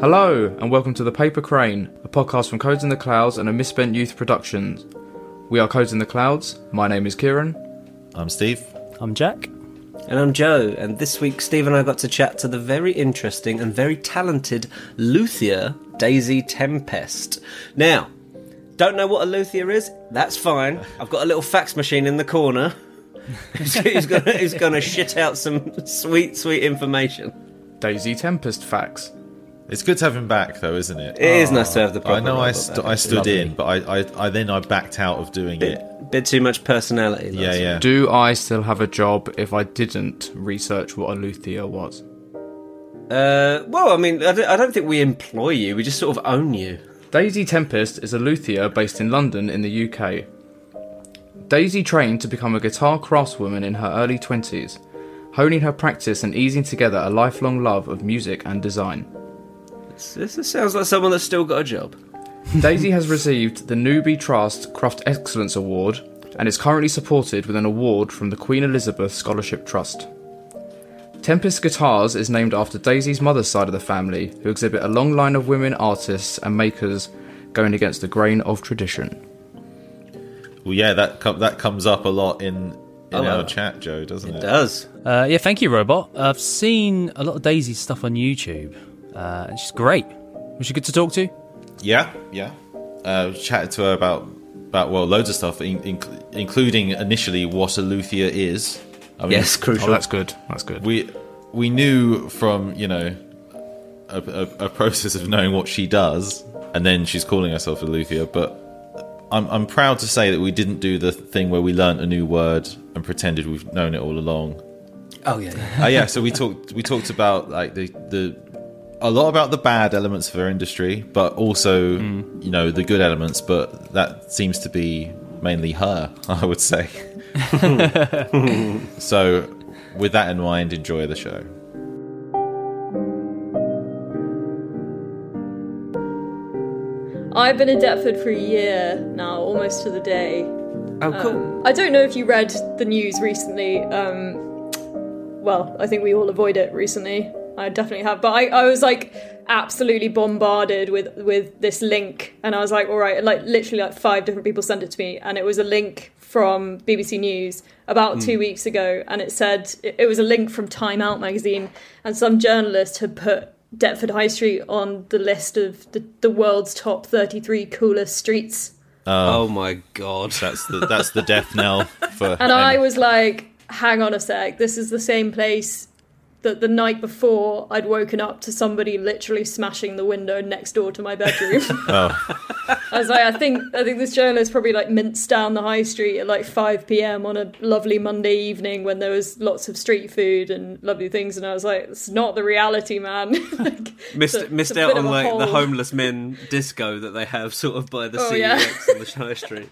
Hello, and welcome to The Paper Crane, a podcast from Codes in the Clouds and a Misspent Youth Productions. We are Codes in the Clouds. My name is Kieran. I'm Steve. I'm Jack. And I'm Joe. And this week, Steve and I got to chat to the very interesting and very talented luthier, Daisy Tempest. Now, don't know what a luthier is? That's fine. I've got a little fax machine in the corner who's going to shit out some sweet, sweet information. Daisy Tempest fax. It's good to have him back, though, isn't it? It is nice to have the. I know I stood lovely in, but I backed out of doing it. Bit too much personality. Yeah, yeah. Do I still have a job if I didn't research what a luthier was? Well, I mean, I don't think we employ you. We just sort of own you. Daisy Tempest is a luthier based in London in the UK. Daisy trained to become a guitar craftswoman in her early 20s, honing her practice and easing together a lifelong love of music and design. This sounds like someone that's still got a job. Daisy has received the Newbie Trust Craft Excellence Award and is currently supported with an award from the Queen Elizabeth Scholarship Trust. Tempest Guitars is named after Daisy's mother's side of the family, who exhibit a long line of women artists and makers going against the grain of tradition. Well, yeah, that comes up a lot in our chat, Joe, doesn't it? It does. Yeah, thank you, Robot. I've seen a lot of Daisy's stuff on YouTube. She's great. Was she good to talk to? Yeah. Chatted to her about loads of stuff, including initially what a luthier is. I mean, yes, crucial. Oh, that's good. We knew from a process of knowing what she does, and then she's calling herself a luthier. But I'm proud to say that we didn't do the thing where we learnt a new word and pretended we've known it all along. Oh yeah. So we talked about like a lot about the bad elements of our industry, but also, the good elements, but that seems to be mainly her, I would say. So, with that in mind, enjoy the show. I've been in Deptford for a year now, almost to the day. Oh, cool. I don't know if you read the news recently. Well, I think we all avoid it recently. I definitely have, but I was like absolutely bombarded with this link, and I was like, all right, like literally like 5 different people sent it to me, and it was a link from BBC News about 2 weeks ago, and it said it was a link from Time Out magazine, and some journalist had put Deptford High Street on the list of the world's top 33 coolest streets. Oh my god, that's the death knell for. And I was like, hang on a sec, this is the same place that the night before I'd woken up to somebody literally smashing the window next door to my bedroom. Oh. I was like, I think this journalist probably like minced down the high street at like 5 p.m. on a lovely Monday evening when there was lots of street food and lovely things, and I was like, it's not the reality, man. Like, missed out on like the homeless men disco that they have sort of by the CEX on the high street.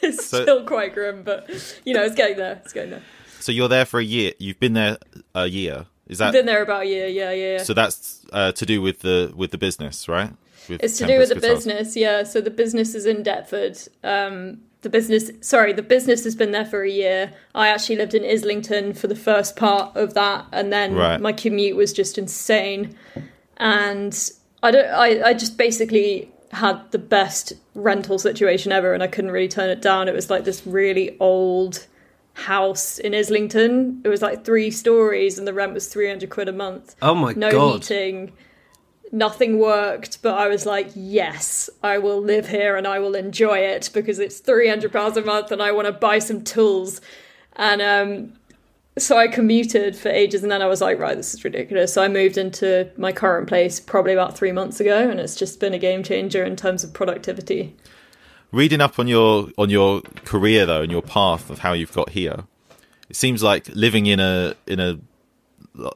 It's still quite grim, but it's getting there. So you're there for a year. You've been there a year. Is that? I've been there about a year. Yeah. So that's to do with the business, right? It's to do with the business. Yeah. So the business is in Deptford. The business has been there for a year. I actually lived in Islington for the first part of that, and then my commute was just insane. And I just basically had the best rental situation ever, and I couldn't really turn it down. It was like this really old house in Islington. It was like 3 stories, and the rent was £300 a month. Oh my god! No heating, nothing worked. But I was like, yes, I will live here and I will enjoy it because it's £300 a month, and I want to buy some tools. And so I commuted for ages, and then I was like, right, this is ridiculous. So I moved into my current place probably about 3 months ago, and it's just been a game changer in terms of productivity. Reading up on your career though, and your path of how you've got here, it seems like living in a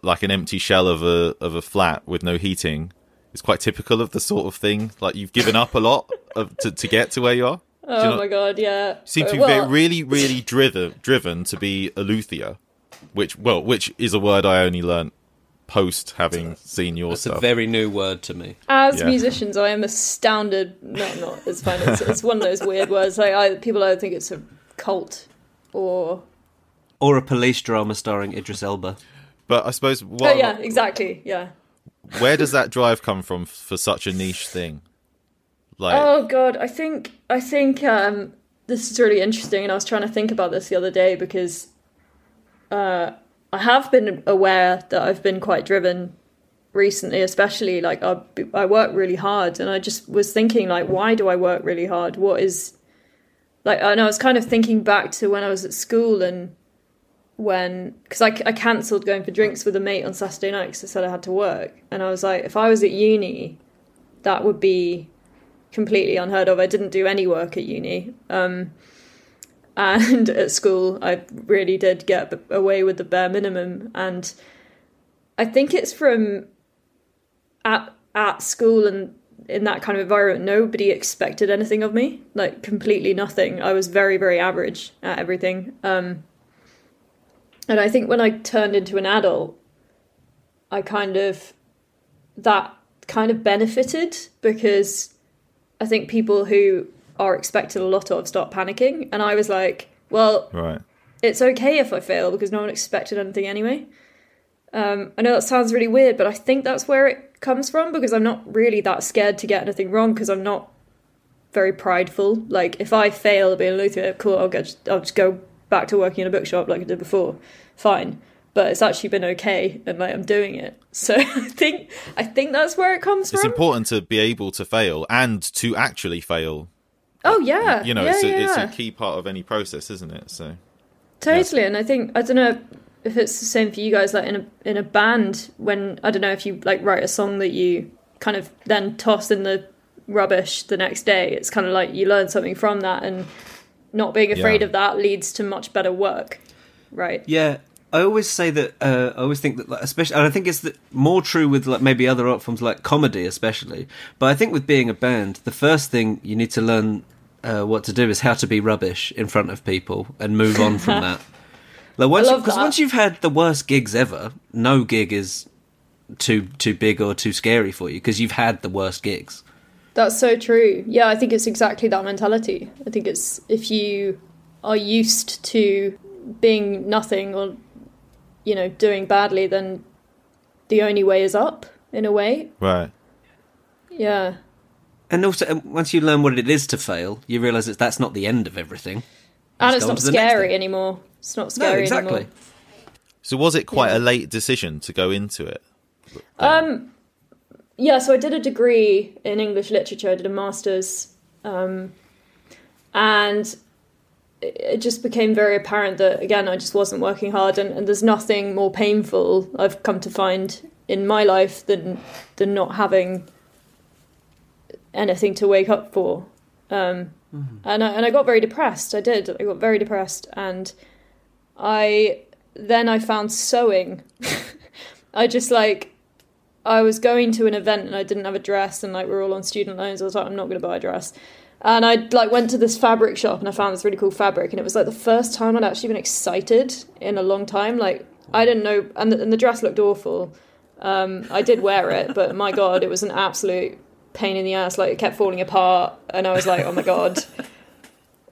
like an empty shell of a flat with no heating is quite typical of the sort of thing. Like you've given up a lot to get to where you are. Oh my god, yeah. You seem to be really, really driven to be a luthier, which is a word I only learnt post having seen your stuff. It's a very new word to me. As musicians, I am astounded. No, I'm not. It's fine. It's one of those weird words. Like people either think it's a cult or a police drama starring Idris Elba. But I suppose. Oh yeah, exactly. Yeah. Where does that drive come from for such a niche thing? Like, oh God, I think this is really interesting, and I was trying to think about this the other day because I have been aware that I've been quite driven recently, especially like I work really hard, and I just was thinking like, why do I work really hard? What is like? And I was kind of thinking back to when I was at school and when, because I cancelled going for drinks with a mate on Saturday night because I said I had to work, and I was like, if I was at uni, that would be completely unheard of. I didn't do any work at uni, and at school I really did get away with the bare minimum. And I think it's from at school and in that kind of environment, nobody expected anything of me, like completely nothing. I was very, very average at everything. And I think when I turned into an adult, that kind of benefited, because I think people who are expected a lot of start panicking. And I was like, well, right, it's okay if I fail because no one expected anything anyway. I know that sounds really weird, but I think that's where it comes from, because I'm not really that scared to get anything wrong because I'm not very prideful. Like, if I fail at being a luthier, cool, I'll just go back to working in a bookshop like I did before. Fine. But it's actually been okay, and like I'm doing it. So I think that's where it comes from. It's important to be able to fail and to actually fail. Oh yeah, you know, yeah, it's a key part of any process, isn't it? So totally, yeah. And I think, I don't know if it's the same for you guys, like in a band, when, I don't know if you like write a song that you kind of then toss in the rubbish the next day. It's kind of like you learn something from that, and not being afraid of that leads to much better work, right? Yeah. I always say that, I always think that, like, especially, and I think it's more true with like maybe other art forms like comedy especially, but I think with being a band, the first thing you need to learn what to do is how to be rubbish in front of people and move on from that. Like, once you've had the worst gigs ever, no gig is too big or too scary for you because you've had the worst gigs. That's so true. Yeah, I think it's exactly that mentality. I think it's, if you are used to being nothing or, you know, doing badly, then the only way is up, in a way. Right. Yeah. And also, once you learn what it is to fail, you realise that's not the end of everything. And it's not scary anymore. It's not scary anymore. So was it quite a late decision to go into it? Yeah, so I did a degree in English literature. I did a master's. And it just became very apparent that, again, I just wasn't working hard, and there's nothing more painful I've come to find in my life than not having anything to wake up for. And I got very depressed. I did. I got very depressed, and then I found sewing. I was going to an event and I didn't have a dress, and like we're all on student loans. I was like, I'm not going to buy a dress. And I like went to this fabric shop and I found this really cool fabric, and it was like the first time I'd actually been excited in a long time. Like, I didn't know, and the dress looked awful. I did wear it, but my God, it was an absolute pain in the ass. Like, it kept falling apart, and I was like, oh my God.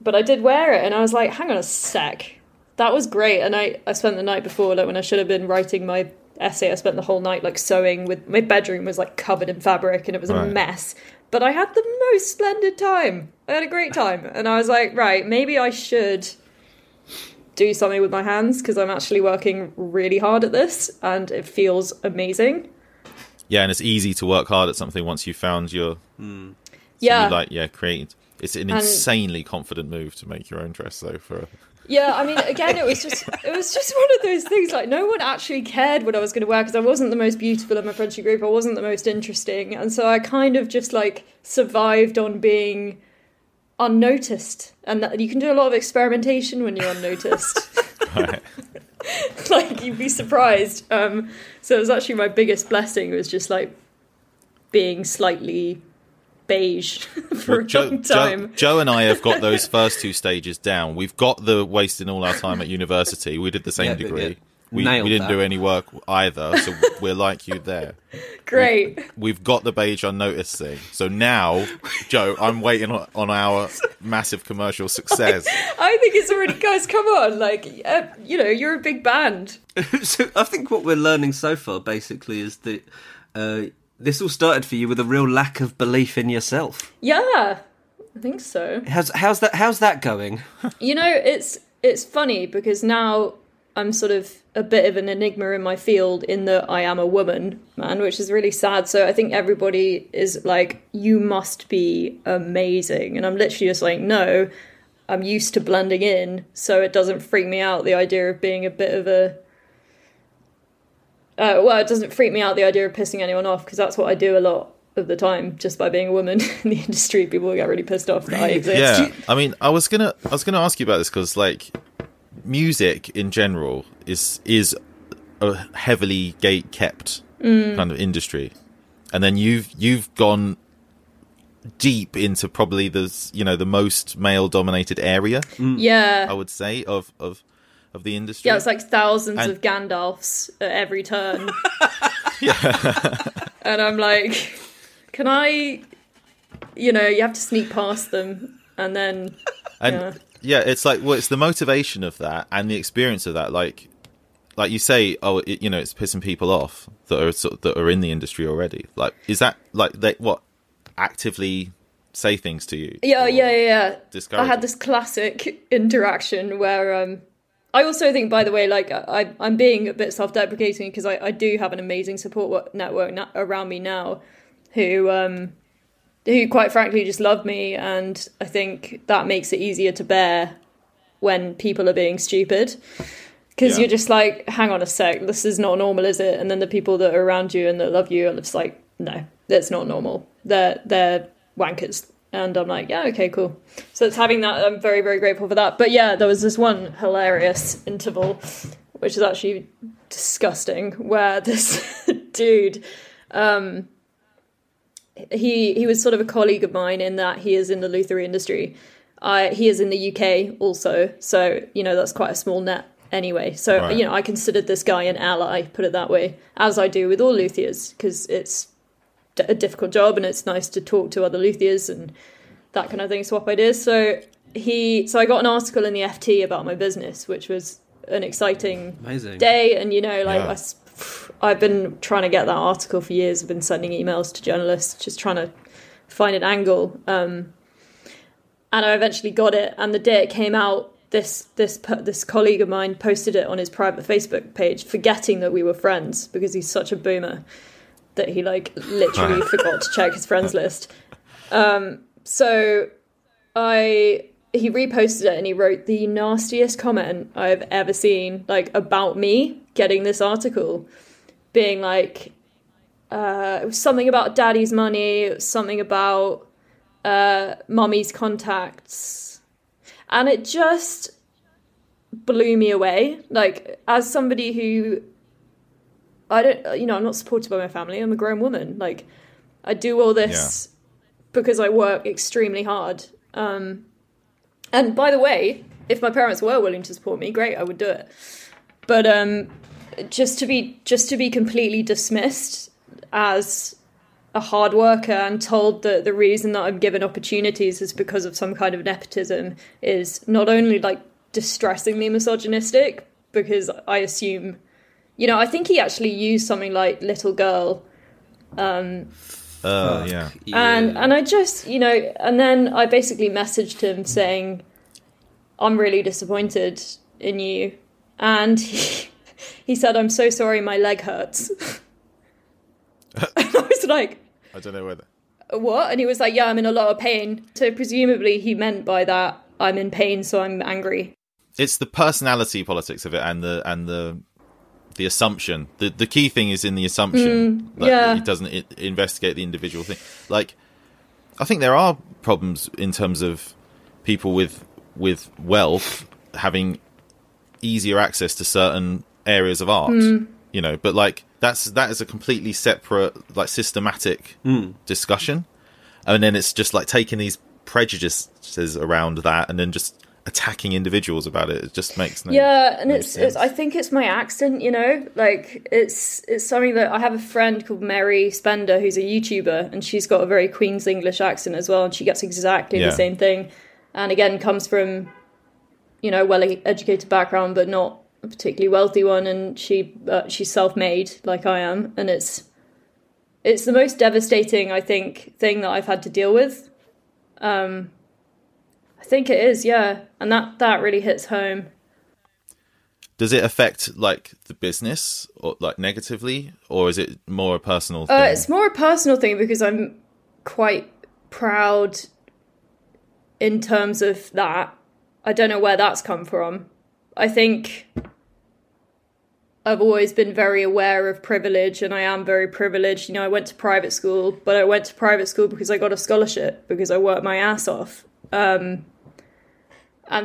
But I did wear it, and I was like, hang on a sec, that was great. And I spent the night before, like when I should have been writing my essay, I spent the whole night like sewing. With my bedroom was like covered in fabric, and it was a mess. But I had the most splendid time. I had a great time. And I was like, right, maybe I should do something with my hands, because I'm actually working really hard at this and it feels amazing. Yeah, and it's easy to work hard at something once you've found your... creating. It's an insanely confident move to make your own dress, though, for... Yeah, I mean, again, it was just one of those things. Like, no one actually cared what I was going to wear, because I wasn't the most beautiful in my friendship group. I wasn't the most interesting. And so I kind of just, like, survived on being unnoticed. And that, you can do a lot of experimentation when you're unnoticed. Right. Like, you'd be surprised. So it was actually my biggest blessing. It was just, like, being slightly... beige for a long time. Joe and I have got those first two stages down. We've got the wasting all our time at university. We did the same degree. We didn't do any work either, so we're like you there. Great. We've got the beige unnoticed thing. So now, Joe, I'm waiting on our massive commercial success. I think it's already, guys, come on. Like, you know, you're a big band. So I think what we're learning so far basically is that this all started for you with a real lack of belief in yourself. Yeah, I think so. How's that going? You know, it's funny because now I'm sort of a bit of an enigma in my field in that I am a woman, man, which is really sad. So I think everybody is like, you must be amazing. And I'm literally just like, no, I'm used to blending in. So it doesn't freak me out, the idea of being a bit of a... well, it doesn't freak me out, the idea of pissing anyone off, because that's what I do a lot of the time. Just by being a woman in the industry, people get really pissed off that I exist. Yeah, I mean, I was gonna ask you about this because, like, music in general is a heavily gate-kept kind of industry, and then you've gone deep into probably the most male-dominated area. Yeah, I would say of the industry. Yeah, it's like thousands of Gandalfs at every turn. Yeah, and I'm like, can I? You know, you have to sneak past them, and then yeah, it's like, well, it's the motivation of that and the experience of that. Like you say, oh, it's pissing people off that are in the industry already. Like, is that like they actively say things to you? Yeah. I had this classic interaction where I also think, by the way, like I'm being a bit self-deprecating because I do have an amazing support network around me now, who quite frankly just love me, and I think that makes it easier to bear when people are being stupid, because you're just like, hang on a sec, this is not normal, is it? And then the people that are around you and that love you are just like, no, that's not normal, they're wankers. And I'm like, yeah, okay, cool. So it's having that, I'm very, very grateful for that. But yeah, there was this one hilarious interval, which is actually disgusting, where this dude... He was sort of a colleague of mine in that he is in the luthier industry. He is in the UK also. So, you know, that's quite a small net anyway. So, right. You know, I considered this guy an ally, put it that way, as I do with all luthiers, because it's a difficult job and it's nice to talk to other luthiers and that kind of thing, swap ideas. So I got an article in the FT about my business, which was an exciting day. And, you know, like... Yeah. I've been trying to get that article for years. I've been sending emails to journalists, just trying to find an angle. And I eventually got it. And the day it came out, this colleague of mine posted it on his private Facebook page, forgetting that we were friends, because he's such a boomer that he like literally forgot to check his friends list. He reposted it and he wrote the nastiest comment I've ever seen, like, about me getting this article, being like, it was something about daddy's money, it was something about mommy's contacts. And it just blew me away. Like, as somebody who, I'm not supported by my family, I'm a grown woman. Like, I do all this because I work extremely hard. And by the way, if my parents were willing to support me, great, I would do it. But just to be completely dismissed as a hard worker and told that the reason that I'm given opportunities is because of some kind of nepotism is not only like distressingly misogynistic, because I assume, you know, I think he actually used something like little girl. And I just, you know, and then I basically messaged him saying, I'm really disappointed in you. And he said, I'm so sorry, my leg hurts. And I was like... I don't know whether... What? And he was like, yeah, I'm in a lot of pain. So presumably he meant by that, I'm in pain, so I'm angry. It's the personality politics of it and the assumption. The key thing is in the assumption. It doesn't investigate the individual thing. Like, I think there are problems in terms of people with wealth having easier access to certain areas of art, you know, but like that is a completely separate, like, systematic discussion. And then it's just like taking these prejudices around that and then just attacking individuals about it. It just makes no sense. I think it's my accent, you know, like it's something that I have a friend called Mary Spender who's a YouTuber, and she's got a very Queen's English accent as well, and she gets exactly the same thing, and again comes from, you know, well educated background but not a particularly wealthy one, and she's self-made like I am, and it's It's the most devastating, I think, thing that I've had to deal with. I think it is, yeah. And that really hits home. Does it affect, like, the business, or like, negatively? Or is it more a personal thing? It's more a personal thing because I'm quite proud in terms of that. I don't know where that's come from. I think I've always been very aware of privilege, and I am very privileged. You know, I went to private school, but I went to private school because I got a scholarship, because I worked my ass off. And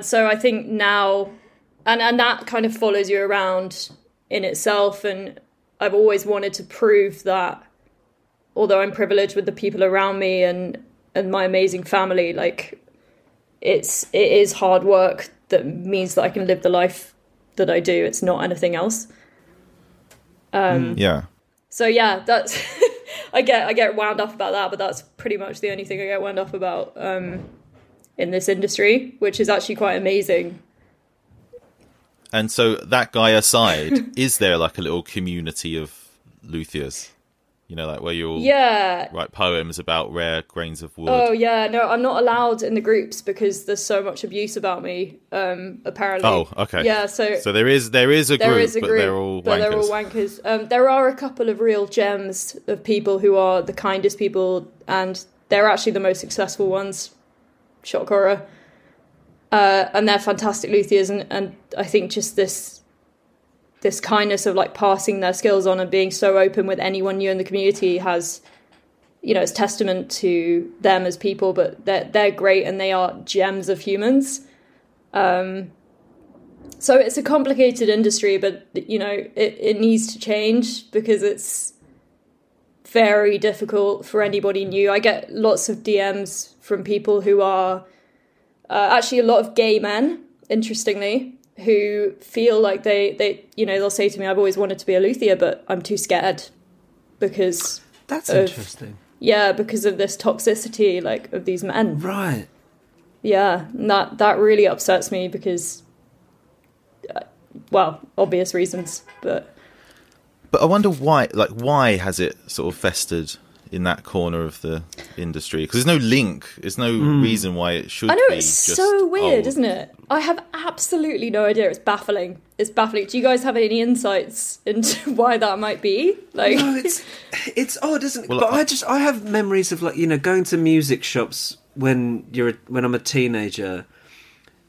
so I think now, and that kind of follows you around in itself. And I've always wanted to prove that although I'm privileged with the people around me and my amazing family, like, it is hard work that means that I can live the life that I do. It's not anything else. Yeah. So yeah, that's I get wound up about that, but that's pretty much the only thing I get wound up about in this industry, which is actually quite amazing. And so that guy aside, is there like a little community of luthiers? You know, like where you all write poems about rare grains of wood? Oh, yeah. No, I'm not allowed in the groups because there's so much abuse about me, apparently. Oh, okay. Yeah, so there is a group, but they're all wankers. There are a couple of real gems of people who are the kindest people, and they're actually the most successful ones. Shock horror. And they're fantastic luthiers, and I think just this kindness of like passing their skills on and being so open with anyone new in the community has, you know, it's testament to them as people, but they're great and they are gems of humans. So it's a complicated industry, but you know, it needs to change because it's very difficult for anybody new. I get lots of DMs from people who are actually a lot of gay men, interestingly, who feel like they you know, they'll say to me, I've always wanted to be a luthier, but I'm too scared because interesting. Yeah, because of this toxicity, like, of these men. Right. Yeah, and that really upsets me because, well, obvious reasons, but I wonder why. Like, why has it sort of festered in that corner of the industry? Because there's no link. There's no reason why it should be. I know, it's just so weird, isn't it? I have absolutely no idea. It's baffling. Do you guys have any insights into why that might be? Like, no, it's odd, isn't it? Well, but I have memories of, like, you know, going to music shops when I'm a teenager,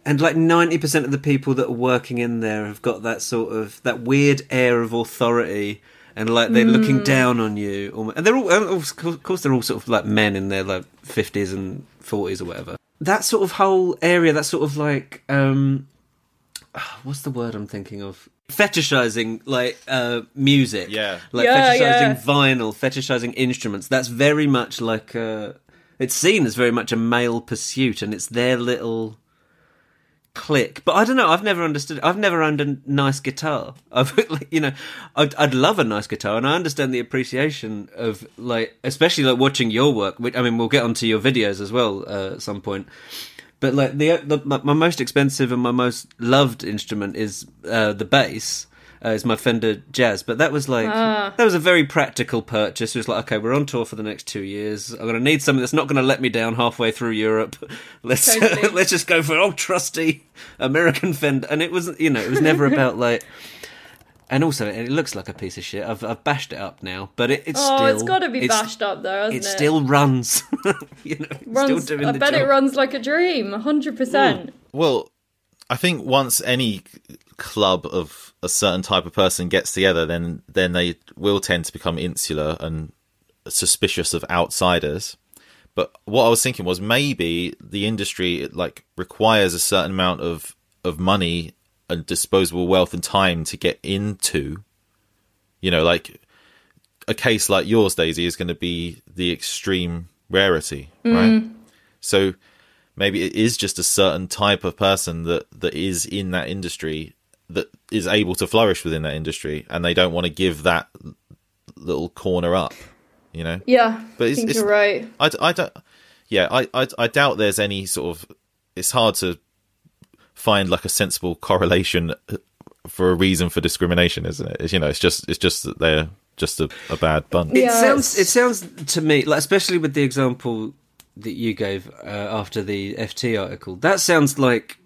and like 90% of the people that are working in there have got that sort of that weird air of authority. And, like, they're looking down on you. Almost. And they're all, of course, they're all sort of, like, men in their, like, 50s and 40s or whatever. That sort of whole area, that sort of, like, what's the word I'm thinking of? Fetishizing, like, music. Yeah. Like, vinyl, fetishizing instruments. That's very much like it's seen as very much a male pursuit, and it's their little click. But I don't know, I've never understood. I've never owned a nice guitar. I'd love a nice guitar, and I understand the appreciation of, like, especially like watching your work. I mean, we'll get onto your videos as well at some point. But like my most expensive and my most loved instrument is the bass. Is my Fender Jazz, but that was like that was a very practical purchase. It was like, okay, we're on tour for the next 2 years. I'm gonna need something that's not gonna let me down halfway through Europe. Let's totally. Let's just go for an old trusty American Fender. And it was, you know, it was never about like. And also, it looks like a piece of shit. I've bashed it up now, but it's gotta be bashed up though, hasn't it? It still runs. You know, runs, still doing the job. I bet it runs like a dream, 100%. Well, I think once any club of a certain type of person gets together, then they will tend to become insular and suspicious of outsiders. But what I was thinking was maybe the industry, like, requires a certain amount of money and disposable wealth and time to get into. You know, like a case like yours, Daisy, is going to be the extreme rarity, right? So maybe it is just a certain type of person that is in that industry, that is able to flourish within that industry, and they don't want to give that little corner up, you know? Yeah, but I think you're right. I doubt there's any sort of... It's hard to find, like, a sensible correlation for a reason for discrimination, isn't it? You know, it's just that they're just a bad bunch. It sounds to me, like, especially with the example that you gave after the FT article, that sounds like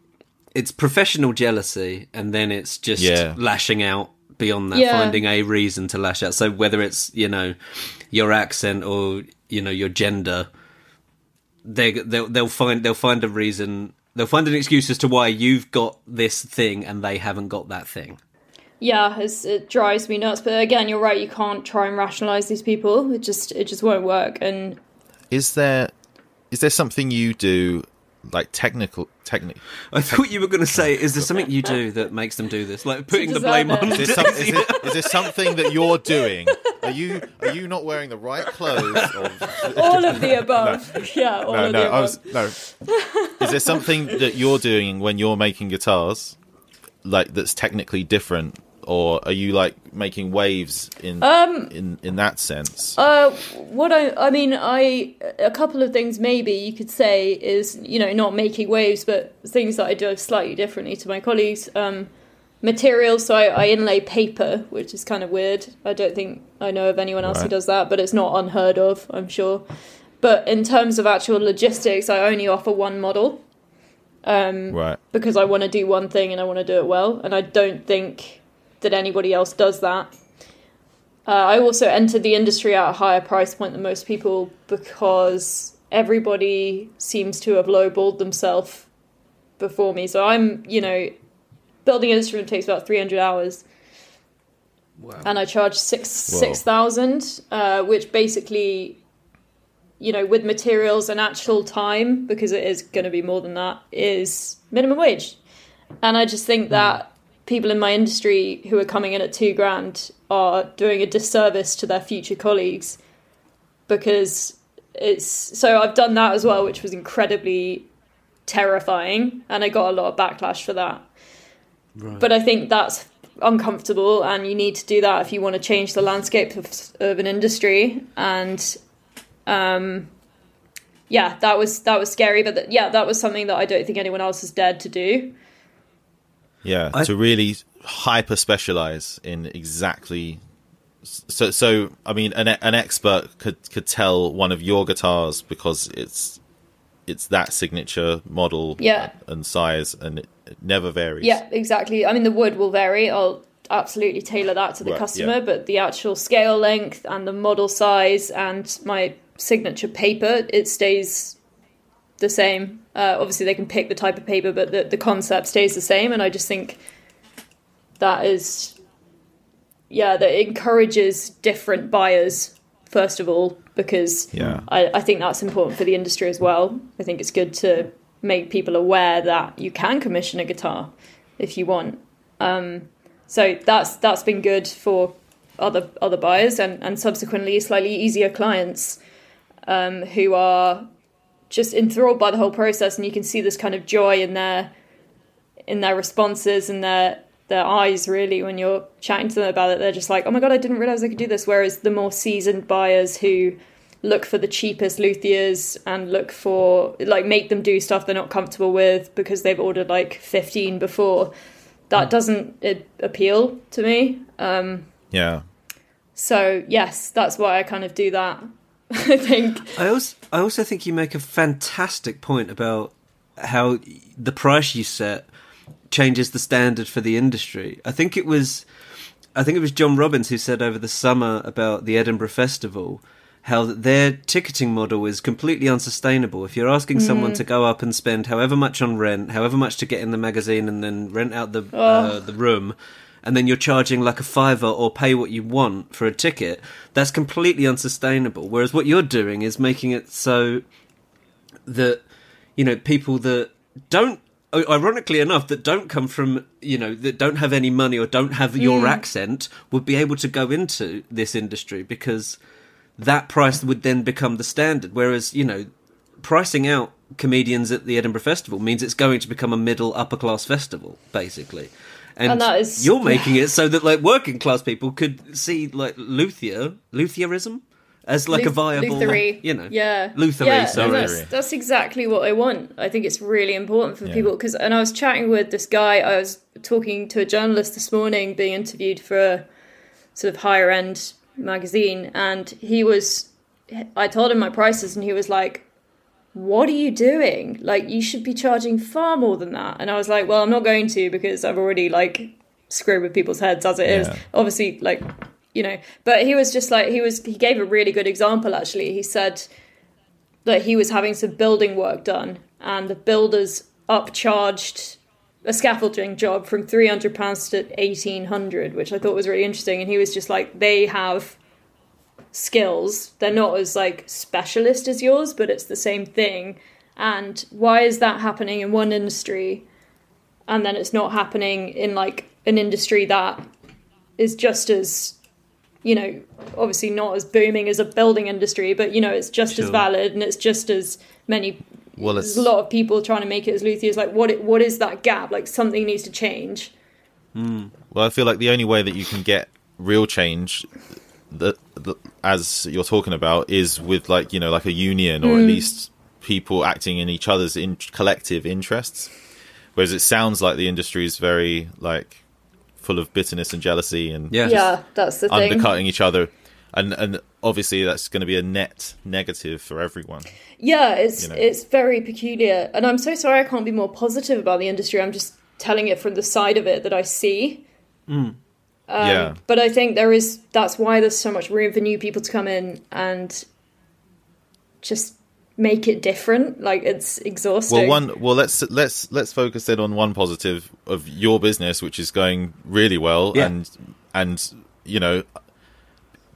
it's professional jealousy, and then it's just lashing out beyond that, finding a reason to lash out. So whether it's, you know, your accent or, you know, your gender, they'll find a reason. They'll find an excuse as to why you've got this thing and they haven't got that thing. Yeah, it drives me nuts. But again, you're right. You can't try and rationalise these people. It just won't work. And is there something you do, like technical? I thought you were going to say, is there something you do that makes them do this? Like putting the blame on. Is there something that you're doing? Are you not wearing the right clothes? All of the above. No. Yeah. Is there something that you're doing when you're making guitars, like, that's technically different? Or are you, like, making waves in that sense? A couple of things maybe you could say is, you know, not making waves, but things that I do slightly differently to my colleagues. Materials, so I inlay paper, which is kind of weird. I don't think I know of anyone else who does that, but it's not unheard of, I'm sure. But in terms of actual logistics, I only offer one model. Because I want to do one thing and I want to do it well, and I don't think that anybody else does that. I also entered the industry at a higher price point than most people because everybody seems to have lowballed themselves before me. So I'm, you know, building an instrument takes about 300 hours. Wow. And I charge 6,000, which basically, you know, with materials and actual time, because it is going to be more than that, is minimum wage. And I just think that people in my industry who are coming in at $2,000 are doing a disservice to their future colleagues, because it's... So I've done that as well, which was incredibly terrifying, and I got a lot of backlash for that. Right. But I think that's uncomfortable, and you need to do that if you want to change the landscape of an industry. And that was scary, but that was something that I don't think anyone else has dared to do. Yeah, to really hyper specialize in exactly. So I mean, an expert could tell one of your guitars because it's that signature model, and size, and it never varies. Yeah, exactly. I mean, the wood will vary. I'll absolutely tailor that to the customer, but the actual scale length and the model size and my signature paper, it stays the same. Obviously they can pick the type of paper, but the concept stays the same. And I just think that is, that encourages different buyers, first of all, because I think that's important for the industry as well. I think it's good to make people aware that you can commission a guitar if you want. So that's been good for other buyers and subsequently slightly easier clients who are just enthralled by the whole process, and you can see this kind of joy in their responses and their eyes, really, when you're chatting to them about it. They're just like, oh my God, I didn't realise I could do this. Whereas the more seasoned buyers who look for the cheapest luthiers and look for, like, make them do stuff they're not comfortable with because they've ordered like 15 before, that doesn't appeal to me. So yes, that's why I kind of do that. I think. I also think you make a fantastic point about how the price you set changes the standard for the industry. I think it was John Robbins who said over the summer about the Edinburgh Festival how their ticketing model is completely unsustainable. If you're asking someone to go up and spend however much on rent, however much to get in the magazine, and then rent out the room, and then you're charging like a $5 or pay what you want for a ticket, that's completely unsustainable. Whereas what you're doing is making it so that, you know, people that don't, ironically enough, that don't come from, you know, that don't have any money or don't have your accent would be able to go into this industry, because that price would then become the standard. Whereas, you know, pricing out comedians at the Edinburgh Festival means it's going to become a middle, upper class festival, basically. And that is, you're making it so that, like, working class people could see, like, luthierism as like a viable, luthery. You know, luthery. Yeah, sorry. That's exactly what I want. I think it's really important for people, because, and I was chatting with this guy. I was talking to a journalist this morning, being interviewed for a sort of higher end magazine, and he was, I told him my prices and he was like, what are you doing? Like, you should be charging far more than that. And I was like, well, I'm not going to, because I've already like screwed with people's heads as it is, obviously, like, you know. But he was just like, he gave a really good example, actually. He said that he was having some building work done and the builders upcharged a scaffolding job from £300 to £1,800, which I thought was really interesting. And he was just like, they have skills, they're not as like specialist as yours, but it's the same thing. And why is that happening in one industry and then it's not happening in like an industry that is just as, you know, obviously not as booming as a building industry, but, you know, it's just as valid and it's just as many. Well, there's a lot of people trying to make it as luthiers. Like, what is that gap? Like, something needs to change. Well, I feel like the only way that you can get real change, as you're talking about, is with, like, you know, like a union, or at least people acting in each other's collective interests. Whereas it sounds like the industry is very, like, full of bitterness and jealousy and that's the thing, undercutting each other. And obviously that's going to be a net negative for everyone. Yeah, it's, you know, it's very peculiar. And I'm so sorry I can't be more positive about the industry. I'm just telling it from the side of it that I see. But I think that's why there's so much room for new people to come in and just make it different. Like, it's exhausting. Let's focus in on one positive of your business, which is going really well. Yeah. And you know,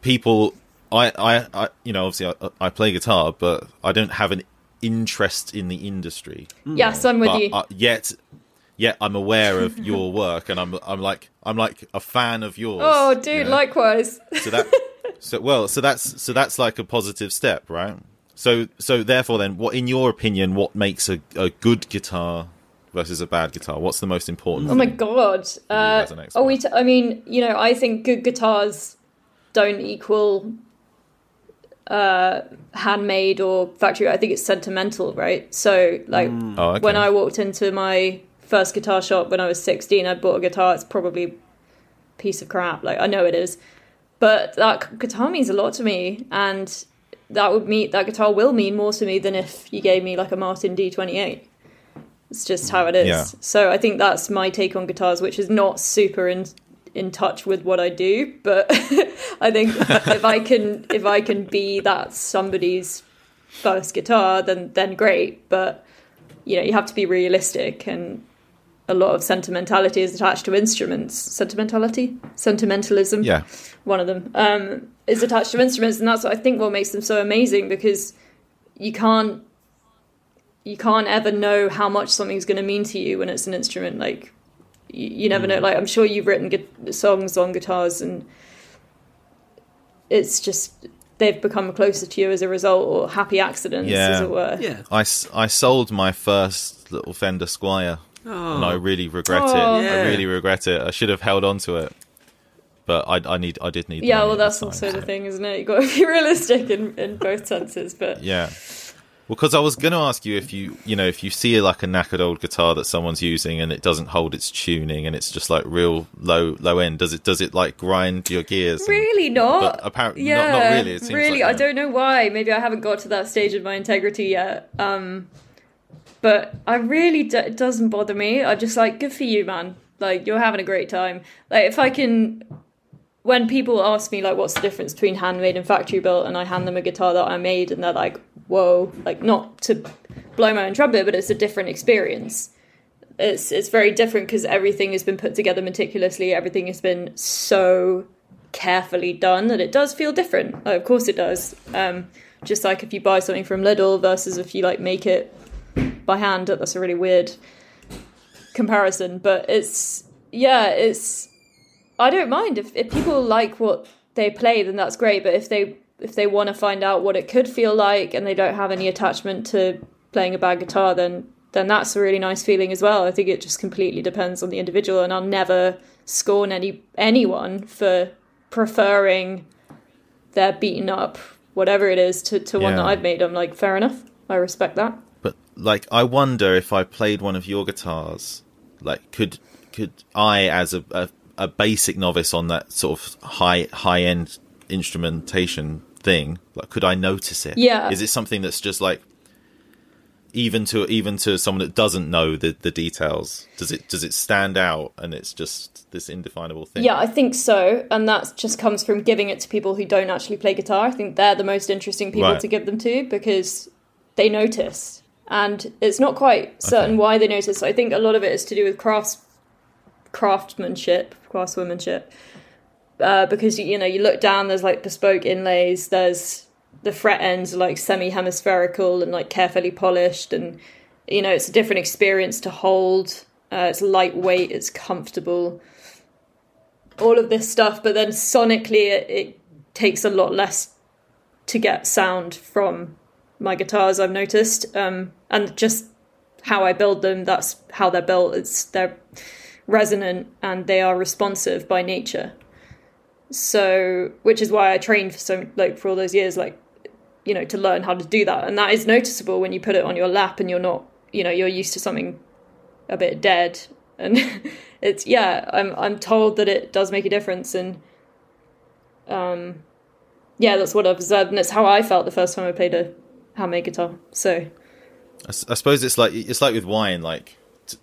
people, I you know, obviously I play guitar, but I don't have an interest in the industry. Yes, I'm with you. Yet I'm aware of your work, and I'm like a fan of yours. Oh, dude, you know? Likewise. So that's like a positive step, right? So therefore, then, what, in your opinion, what makes a good guitar versus a bad guitar? What's the most important? Oh my god! I mean, you know, I think good guitars don't equal handmade or factory. I think it's sentimental, right? So, like, when I walked into my first guitar shop when I was 16, I bought a guitar. It's probably a piece of crap. Like, I know it is, but that guitar means a lot to me, and that guitar will mean more to me than if you gave me like a Martin D28. It's just how it is. Yeah. So I think that's my take on guitars, which is not super in touch with what I do, but I think if I can be that somebody's first guitar, then great. But, you know, you have to be realistic, and a lot of sentimentality is attached to instruments. Sentimentalism, yeah, one of them, is attached to instruments, and that's what I think what makes them so amazing, because you can't ever know how much something's going to mean to you when it's an instrument. Like, you never know. Like, I'm sure you've written songs on guitars, and it's just, they've become closer to you as a result, or happy accidents, as it were. Yeah. I sold my first little Fender Squier, and I really regret it. Yeah. I really regret it. I should have held on to it, but I did need. Yeah, well, that's also the thing, isn't it? You've got to be realistic in both senses, but yeah. Well, because I was going to ask you if you see like a knackered old guitar that someone's using and it doesn't hold its tuning and it's just like real low end, does it like grind your gears? Really not. But apparently, not really. It seems really, I don't know why. Maybe I haven't got to that stage of my integrity yet. But I really it doesn't bother me. I'm just like, good for you, man. Like, you're having a great time. Like, if I can, when people ask me like, what's the difference between handmade and factory built, and I hand them a guitar that I made, and they're like, whoa, like, not to blow my own trumpet, but it's a different experience. It's very different, because everything has been put together meticulously, everything has been so carefully done that it does feel different. Like, of course it does. Just like if you buy something from Lidl versus if you like make it by hand, that's a really weird comparison, but it's I don't mind if people like what they play, then that's great. But if they want to find out what it could feel like and they don't have any attachment to playing a bad guitar, then that's a really nice feeling as well. I think it just completely depends on the individual, and I'll never scorn anyone for preferring their beaten up, whatever it is, to one that I've made. I'm like, fair enough. I respect that. But like, I wonder if I played one of your guitars, like, could I, as a basic novice on that sort of high end instrumentation thing, like, could I notice it? Yeah. Is it something that's just like, even to someone that doesn't know the details, does it stand out and it's just this indefinable thing? Yeah, I think so. And that just comes from giving it to people who don't actually play guitar. I think they're the most interesting people to give them to, because they notice. And it's not quite certain why they notice. I think a lot of it is to do with craftsmanship, because, you know, you look down, there's like bespoke inlays, there's the fret ends are like semi-hemispherical and like carefully polished, and, you know, it's a different experience to hold. It's lightweight, it's comfortable, all of this stuff. But then sonically it takes a lot less to get sound from my guitars, I've noticed, and just how I build them, that's how they're built. They're resonant and they are responsive by nature. So, which is why I trained for all those years, like, you know, to learn how to do that. And that is noticeable when you put it on your lap and you're not, you know, you're used to something a bit dead. And it's, yeah, I'm told that it does make a difference. And yeah, that's what I've observed. And it's how I felt the first time I played a handmade guitar. So I suppose it's like with wine, like,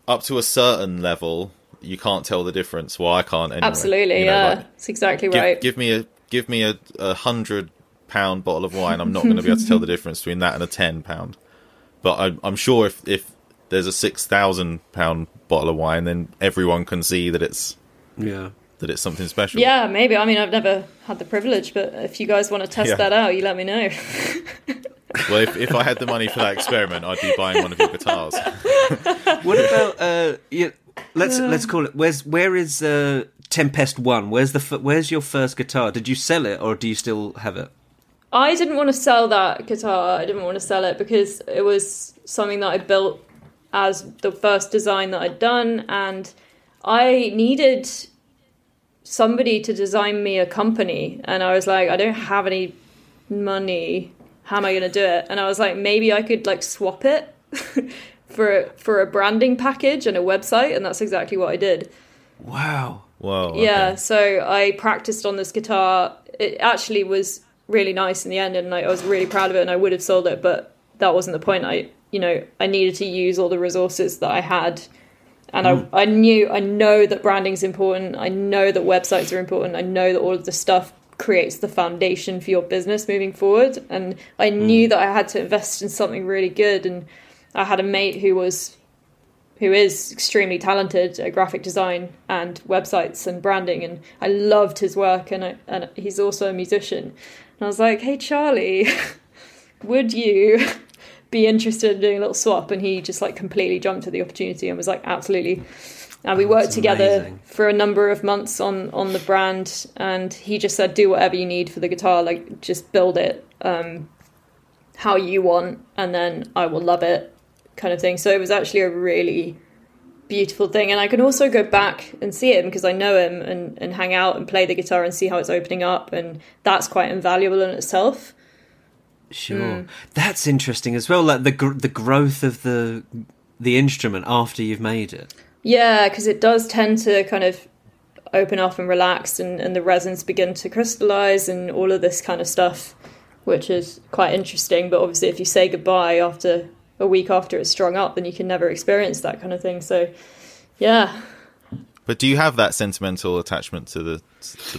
up to a certain level, you can't tell the difference. Well, I can't anyway. Absolutely, you know, yeah. Like, that's exactly right. Give me a £100 bottle of wine, I'm not going to be able to tell the difference between that and a £10. But I'm sure if there's a £6,000 bottle of wine, then everyone can see that it's something special. Yeah, maybe. I mean, I've never had the privilege, but if you guys want to test that out, you let me know. Well, if I had the money for that experiment, I'd be buying one of your guitars. What about let's call it. Where is Tempest One? Where's your first guitar? Did you sell it or do you still have it? I didn't want to sell that guitar. I didn't want to sell it because it was something that I built as the first design that I'd done, and I needed somebody to design me a company. And I was like, I don't have any money. How am I going to do it? And I was like, maybe I could like swap it for a branding package and a website, and that's exactly what I did. Wow. Yeah, okay. So I practiced on this guitar. It actually was really nice in the end, and I was really proud of it, and I would have sold it, but that wasn't the point. I needed to use all the resources that I had, and I know that branding's important. I know that websites are important. I know that all of this stuff creates the foundation for your business moving forward, and I knew that I had to invest in something really good. And I had a mate who is extremely talented at graphic design and websites and branding, and I loved his work, and he's also a musician. And I was like, hey, Charlie, would you be interested in doing a little swap? And he just like completely jumped at the opportunity and was like, absolutely. And we worked together for a number of months on the brand, and he just said, do whatever you need for the guitar, like just build it how you want, and then I will love it, kind of thing. So it was actually a really beautiful thing, and I can also go back and see him because I know him and hang out and play the guitar and see how it's opening up, and that's quite invaluable in itself. Sure. That's interesting as well, like the growth of the instrument after you've made it. Yeah, because it does tend to kind of open up and relax, and the resins begin to crystallize and all of this kind of stuff, which is quite interesting. But obviously if you say goodbye after a week after it's strung up, then you can never experience that kind of thing. So, yeah. But do you have that sentimental attachment to the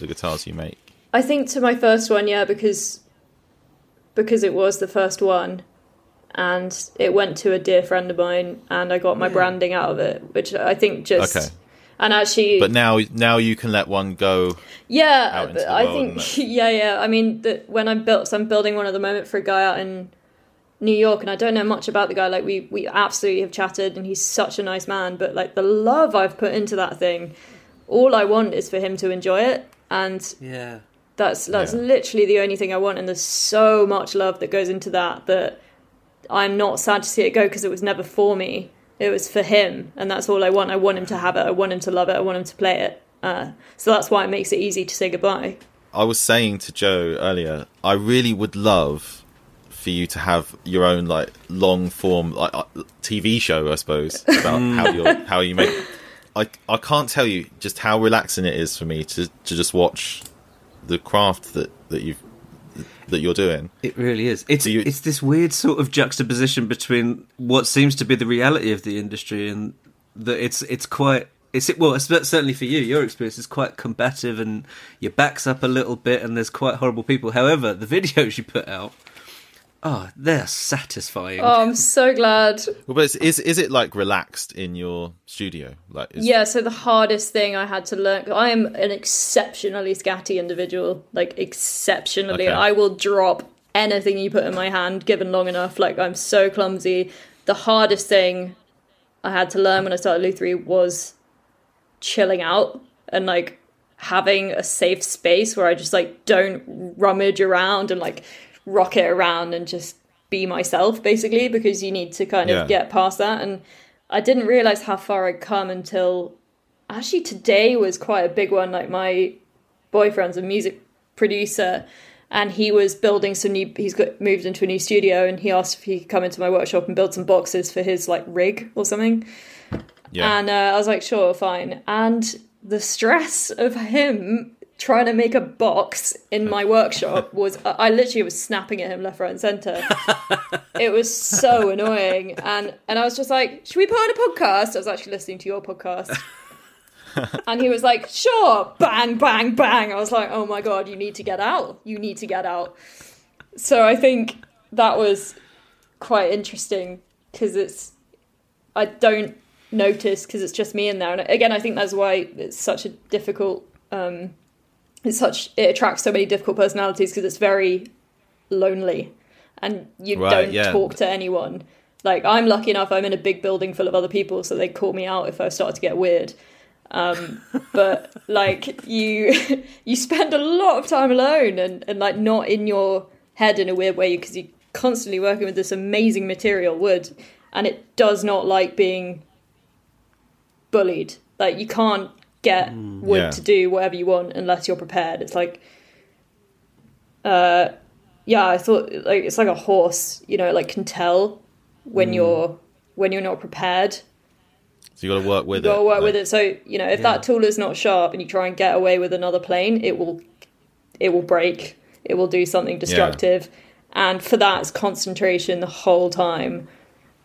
guitars you make? I think to my first one, yeah, because it was the first one, and it went to a dear friend of mine, and I got my branding out of it, which I think just... Okay. And actually... But now you can let one go. Yeah, out into the world, I think... Yeah. I mean, when I'm building one at the moment for a guy out in New York, and I don't know much about the guy. Like, we absolutely have chatted, and he's such a nice man, but like the love I've put into that thing, all I want is for him to enjoy it, and that's literally the only thing I want. And there's so much love that goes into that I'm not sad to see it go, because it was never for me, it was for him, and that's all I want. I want him to have it, I want him to love it, I want him to play it, so that's why it makes it easy to say goodbye. I was saying to Joe earlier, I really would love for you to have your own like long form like TV show, I suppose, about how you make. I can't tell you just how relaxing it is for me to just watch the craft that you're doing. It really is. It's this weird sort of juxtaposition between what seems to be the reality of the industry and that well, certainly for you, your experience is quite combative and your back's up a little bit and there's quite horrible people. However, the videos you put out, oh, they're satisfying. Oh, I'm so glad. Well, but is it like relaxed in your studio? Yeah, so the hardest thing I had to learn, I am an exceptionally scatty individual, like exceptionally. Okay. I will drop anything you put in my hand given long enough. Like, I'm so clumsy. The hardest thing I had to learn when I started Luthier was chilling out and like having a safe space where I just like don't rummage around and like rock it around and just be myself, basically, because you need to kind of get past that. And I didn't realize how far I'd come until actually today was quite a big one. Like, my boyfriend's a music producer and he was building some new, moved into a new studio, and he asked if he could come into my workshop and build some boxes for his like rig or something. Yeah. And I was like, sure, fine. And the stress of him trying to make a box in my workshop was, I literally was snapping at him left, right and centre. It was so annoying. And I was just like, should we put on a podcast? I was actually listening to your podcast. And he was like, sure, bang, bang, bang. I was like, oh my God, you need to get out. You need to get out. So I think that was quite interesting because I don't notice because it's just me in there. And again, I think that's why it's such a difficult, it attracts so many difficult personalities because it's very lonely and you don't talk to anyone. Like, I'm lucky enough, I'm in a big building full of other people, so they call me out if I start to get weird. But like you spend a lot of time alone and like not in your head in a weird way because you're constantly working with this amazing material, wood, and it does not like being bullied. Like, you can't get wood to do whatever you want unless you're prepared. It's like I thought, like, it's like a horse, you know, like can tell when you're not prepared, so you got to work with it. So, you know, if that tool is not sharp and you try and get away with another plane, it will break, it will do something destructive. And for that, it's concentration the whole time.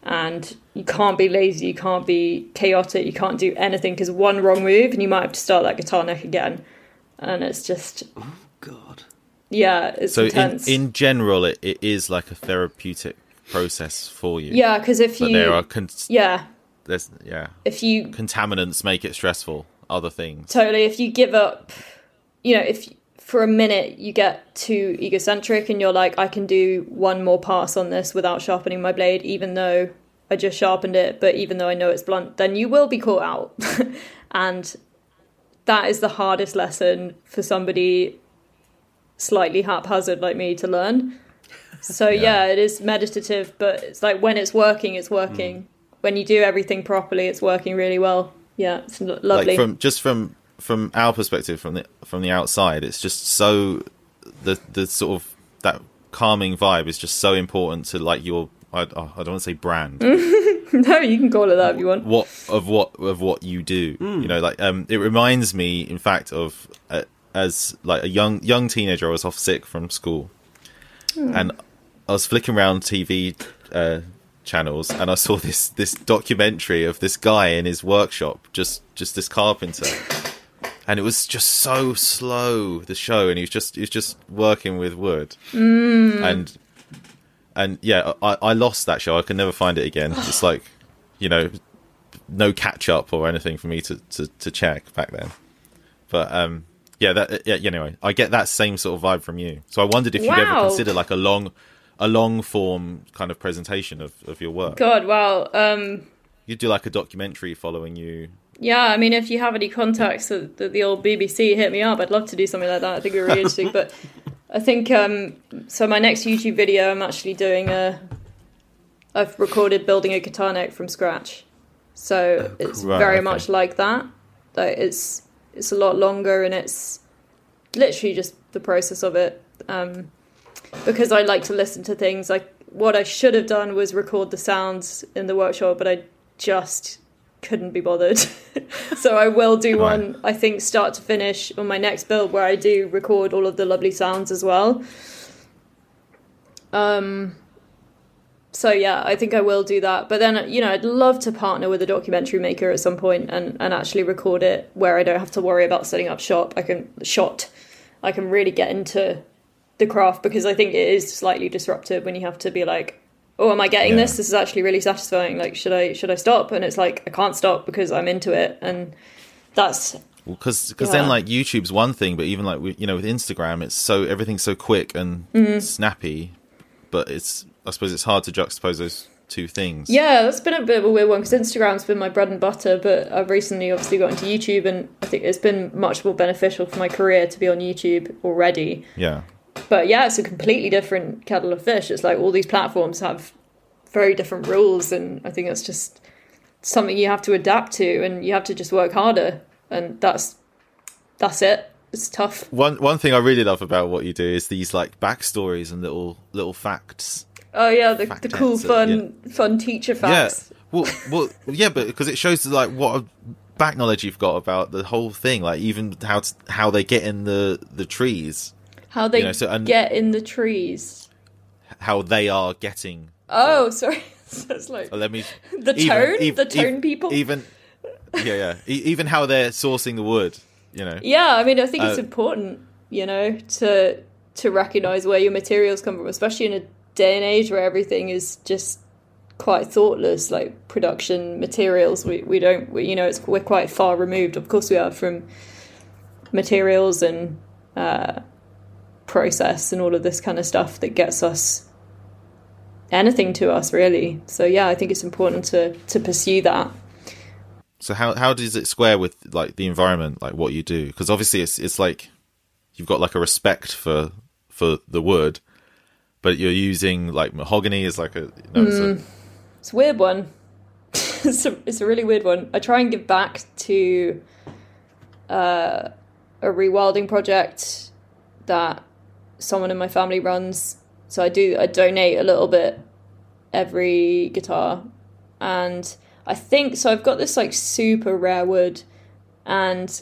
And you can't be lazy, you can't be chaotic, you can't do anything, because one wrong move and you might have to start that guitar neck again. And it's just... oh, God. Yeah, it's intense. So in general, it is like a therapeutic process for you. Yeah, because if you... there are... if you... contaminants make it stressful, other things. Totally. If you give up... you know, if for a minute you get too egocentric and you're like, I can do one more pass on this without sharpening my blade, even though I just sharpened it, but even though I know it's blunt, then you will be caught out. And that is the hardest lesson for somebody slightly haphazard like me to learn. So it is meditative, but it's like when it's working, it's working. When you do everything properly, it's working really well. Yeah, it's lovely. Like from our perspective, from the outside, it's just so the sort of that calming vibe is just so important to like your I don't want to say brand. No, you can call it that if you want. What you do, you know, like it reminds me, in fact, of as like a young teenager, I was off sick from school, and I was flicking around TV channels and I saw this documentary of this guy in his workshop, just this carpenter. And it was just so slow, the show, and he was just working with wood. And yeah, I lost that show. I can never find it again. It's like, you know, no catch up or anything for me to check back then. But anyway, I get that same sort of vibe from you. So I wondered if you'd ever consider like a long form kind of presentation of your work. God, wow. You'd do like a documentary following you. Yeah, I mean, if you have any contacts at the old BBC, hit me up. I'd love to do something like that. I think it would be really interesting. But I think, so my next YouTube video, I'm actually doing I've recorded building a guitar neck from scratch. So it's very much like that. Like, it's a lot longer and it's literally just the process of it. Because I like to listen to things. Like, what I should have done was record the sounds in the workshop, but I just... couldn't be bothered. So I will do one, I think, start to finish on my next build, where I do record all of the lovely sounds as well. So yeah, I think I will do that. But then, you know, I'd love to partner with a documentary maker at some point and actually record it where I don't have to worry about setting up shop. I can really get into the craft, because I think it is slightly disruptive when you have to be like, oh, am I getting this? This is actually really satisfying. Like, should I stop? And it's like, I can't stop because I'm into it. And that's... Because then, like, YouTube's one thing, but even, like, you know, with Instagram, it's so... Everything's so quick and snappy, but it's... I suppose it's hard to juxtapose those two things. Yeah, that's been a bit of a weird one, because Instagram's been my bread and butter, but I've recently obviously got into YouTube, and I think it's been much more beneficial for my career to be on YouTube already. Yeah. But yeah, it's a completely different kettle of fish. It's like all these platforms have very different rules, and I think that's just something you have to adapt to, and you have to just work harder, and that's it. It's tough. One thing I really love about what you do is these, like, backstories and little facts. Oh yeah, the cool fun teacher facts. Yeah, well yeah, but because it shows, like, what a back knowledge you've got about the whole thing, like even how they get in the trees, how they get in the trees, how they are getting. Oh, sorry, that's like the tone people. Even how they're sourcing the wood. Yeah, I mean, I think it's important, to recognise where your materials come from, especially in a day and age where everything is just quite thoughtless, like production materials. We're quite far removed, of course we are, from materials and process and all of this kind of stuff that gets us anything to us, really. So yeah, I think it's important to pursue that. So how does it square with, like, the environment, like what you do? Because obviously it's like you've got, like, a respect for the wood, but you're using, like, mahogany as, like, a... It's a weird one. It's a really weird one. I try and give back to a rewilding project that someone in my family runs. So I donate a little bit every guitar. And I think... So I've got this, like, super rare wood. And...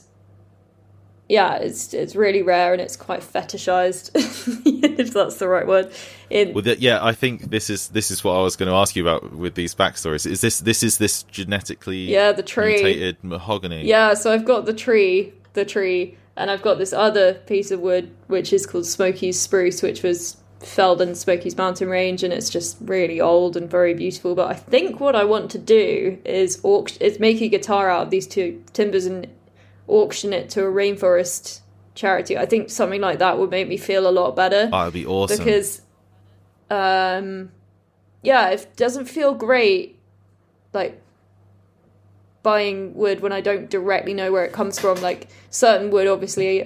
yeah, it's really rare, and it's quite fetishized, if that's the right word. I think this is what I was going to ask you about with these backstories. Is this genetically the tree mutated mahogany? Yeah, so I've got the tree, and I've got this other piece of wood which is called Smokey's Spruce, which was felled in Smokey's mountain range, and it's just really old and very beautiful. But I think what I want to do is make a guitar out of these two timbers and auction it to a rainforest charity. I think something like that would make me feel a lot better. Oh, that'd be awesome. Because it doesn't feel great, like, buying wood when I don't directly know where it comes from. Like, certain wood obviously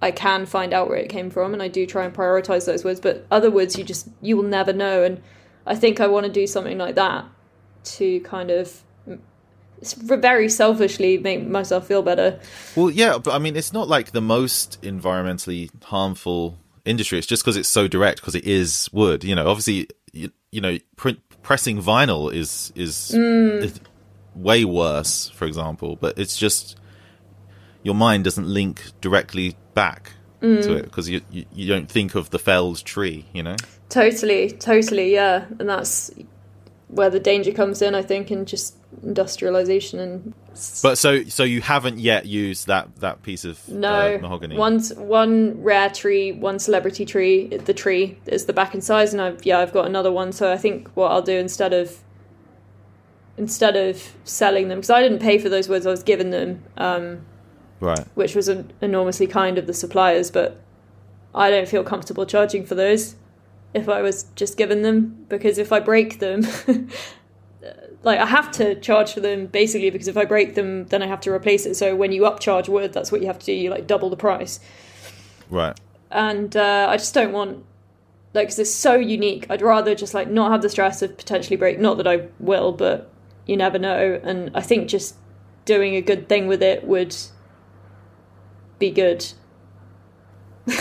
I can find out where it came from, and I do try and prioritize those woods, but other woods you will never know. And I think I want to do something like that to kind of very selfishly make myself feel better. Well, yeah, but I mean, it's not like the most environmentally harmful industry. It's just because it's so direct, because it is wood. Obviously, pressing vinyl is way worse, for example. But it's just your mind doesn't link directly back to it, because you don't think of the felled tree. Totally, yeah, and that's where the danger comes in, I think, and just industrialization. And but so you haven't yet used that piece of mahogany. One rare tree, one celebrity tree. The tree is the back and size, and I've got another one. So I think what I'll do instead of selling them, because I didn't pay for those woods, I was given them, which was enormously kind of the suppliers, but I don't feel comfortable charging for those if I was just given them, because if I break them like, I have to charge for them, basically, because if I break them, then I have to replace it. So when you upcharge wood, that's what you have to do. You, like, double the price. Right. And I just don't want... like, because it's so unique. I'd rather just, like, not have the stress of potentially break. Not that I will, but you never know. And I think just doing a good thing with it would be good.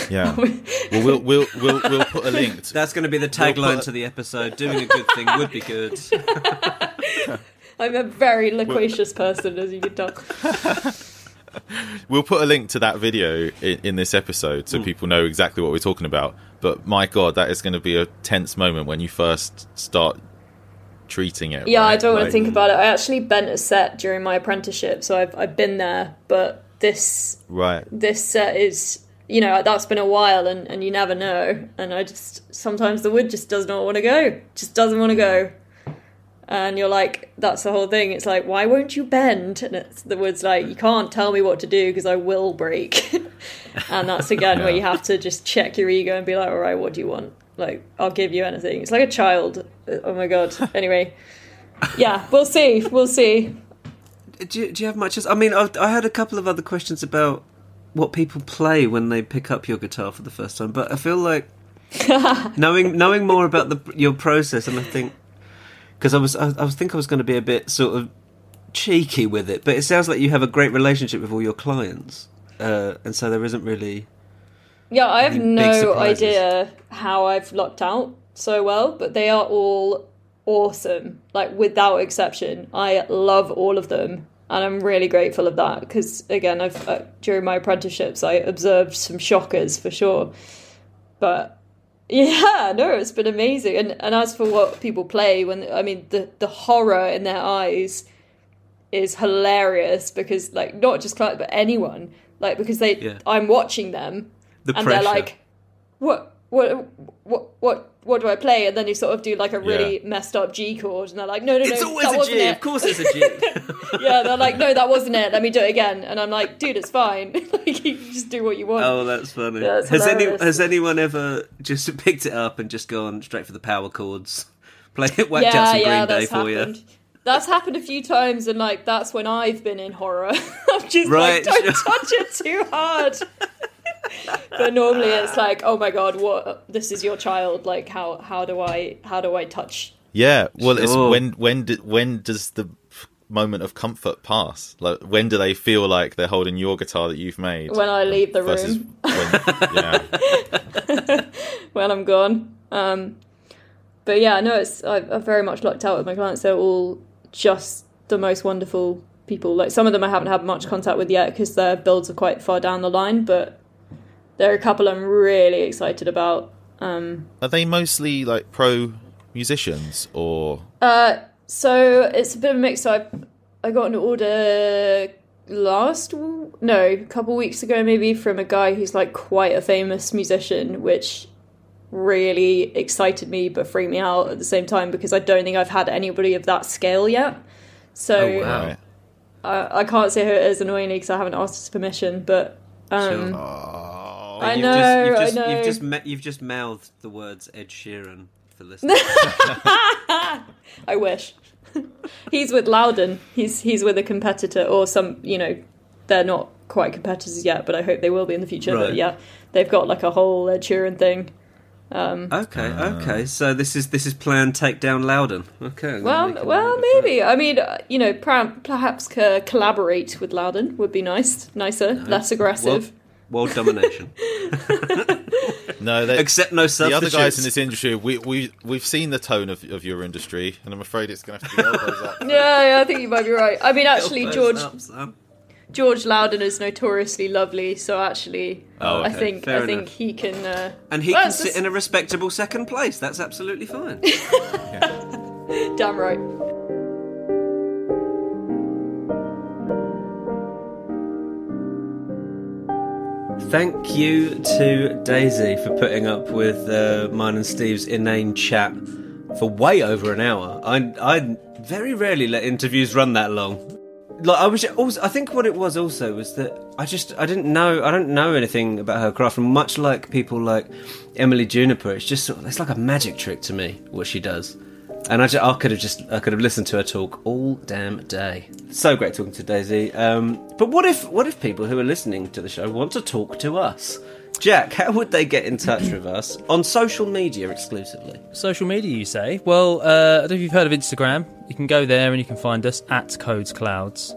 Yeah. Well, we'll put a link. That's going to be the tagline to the episode. Doing a good thing would be good. I'm a very loquacious person, as you can tell. We'll put a link to that video in this episode so people know exactly what we're talking about. But my God, that is going to be a tense moment when you first start treating it. Yeah, right? I don't want to think about it. I actually bent a set during my apprenticeship, so I've been there. But this set is, you know, that's been a while, and you never know. And I just, sometimes the wood just does not want to go. Just doesn't want to go. And you're like, that's the whole thing. It's like, why won't you bend? And it's, the wood's like, you can't tell me what to do because I will break. And that's, again, where you have to just check your ego and be like, all right, what do you want? Like, I'll give you anything. It's like a child. Oh, my God. Anyway, yeah, we'll see. We'll see. Do you have much... I mean, I had a couple of other questions about what people play when they pick up your guitar for the first time, but I feel like knowing more about your process, and I think... Because I was going to be a bit sort of cheeky with it, but it sounds like you have a great relationship with all your clients, and so there isn't really. Yeah, I have no idea how I've lucked out so well, but they are all awesome, like without exception. I love all of them, and I'm really grateful of that. Because again, I've during my apprenticeships, I observed some shockers for sure, but. Yeah, no, it's been amazing. And as for what people play, when I mean the horror in their eyes is hilarious, because like not just clients but anyone, like, because they I'm watching them and pressure. They're like, what do I play? And then you sort of do like a really messed up G chord, and they're like, no, it's always that a wasn't G. It. Of course, it's a G. Yeah, they're like, no, that wasn't it. Let me do it again. And I'm like, dude, it's fine. Like, you just do what you want. Oh, that's funny. Yeah, has anyone ever just picked it up and just gone straight for the power chords? Play it, whacked out some Green Day for you. That's happened a few times, and like that's when I've been in horror. I'm just like, don't touch it too hard. But normally it's like, oh my God, what, this is your child, like how do I touch? Yeah, well, it's when does the moment of comfort pass? Like, when do they feel like they're holding your guitar that you've made? When I leave the room. When I'm gone. But yeah, no, I've very much lucked out with my clients. They're all just the most wonderful people. Like, some of them I haven't had much contact with yet because their builds are quite far down the line, but there are a couple I'm really excited about. Are they mostly like pro musicians or? So it's a bit of a mix. So I got an order a couple weeks ago maybe, from a guy who's like quite a famous musician, which really excited me but freaked me out at the same time, because I don't think I've had anybody of that scale yet. So I can't say who it is, annoyingly, because I haven't asked his permission, but. I know. You've just mouthed the words Ed Sheeran for listening. I wish. He's with Lowden. He's with a competitor, or some, you know, they're not quite competitors yet, but I hope they will be in the future. Right. But yeah, they've got like a whole Ed Sheeran thing. Okay. So this is planned takedown Lowden. Okay. Well, maybe. I mean, you know, perhaps collaborate with Lowden would be less aggressive. Well, world domination. No, except no substitutes. The other guys in this industry, we've seen the tone of your industry, and I'm afraid it's going to have to be elbows up. Yeah, I think you might be right. I mean, actually, George Lowden is notoriously lovely, so actually, I think he can. And he can sit in a respectable second place. That's absolutely fine. Damn right. Thank you to Daisy for putting up with mine and Steve's inane chat for way over an hour. I very rarely let interviews run that long. Like, I think what it was also was that I don't know anything about her craft, and much like people like Emily Juniper, it's just sort of, it's like a magic trick to me what she does. And I could have listened to her talk all damn day. So great talking to Daisy. But what if people who are listening to the show want to talk to us? Jack, how would they get in touch with us on social media exclusively? Social media, you say? Well, I don't know if you've heard of Instagram. You can go there and you can find us at Codes Clouds,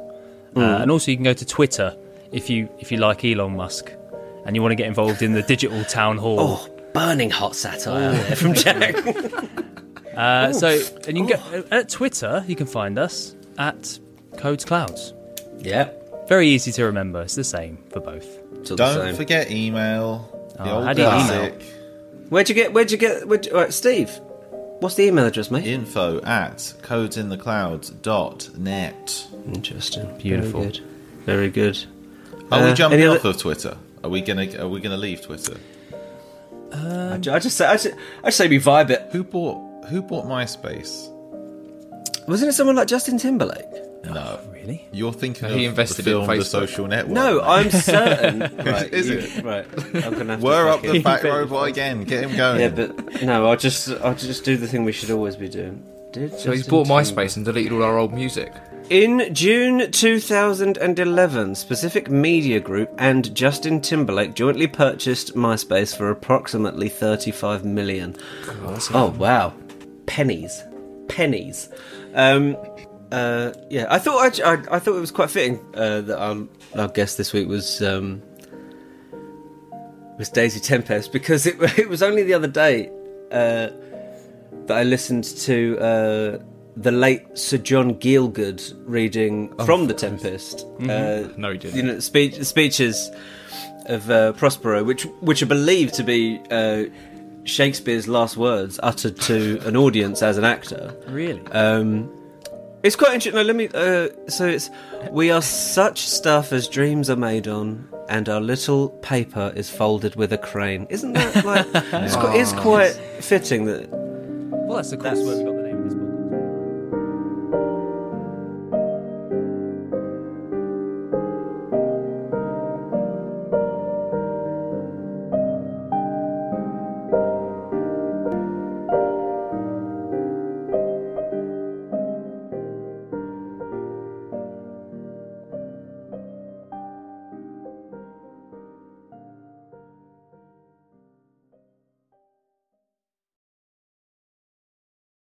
and also you can go to Twitter if you like Elon Musk and you want to get involved in the digital town hall. Oh, burning hot satire there from Jack. So, and you can get at Twitter. You can find us at Codes Clouds. Yeah. Very easy to remember. It's the same for both. Don't forget email. The old classic. Where'd you get, Steve? What's the email address, mate? info@codesintheclouds.net. Interesting. Beautiful. Very good. Very good. Are we jumping off of Twitter? Are we gonna leave Twitter? I just say we vibe it. Who bought MySpace? Wasn't it someone like Justin Timberlake? No, oh, really. You're thinking he invested in The Social Network. No, I'm certain. Right, Is it? Right. I'm gonna have we're to up the back robot again. Get him going. Yeah, but no, I'll just do the thing we should always be doing. So he's bought MySpace and deleted all our old music. In June 2011, Specific Media Group and Justin Timberlake jointly purchased MySpace for approximately $35 million. God, oh, wow. Pennies. Yeah, I thought it was quite fitting that our guest this week was Daisy Tempest, because it was only the other day that I listened to the late Sir John Gielgud reading from The Tempest. Mm-hmm. No, he didn't. You know, speeches of Prospero, which are believed to be Shakespeare's last words uttered to an audience as an actor. Really? It's quite interesting. No, let me. So it's, we are such stuff as dreams are made on, and our little paper is folded with a crane. Isn't that like? It's quite fitting that. Well, that's the coolest word we got.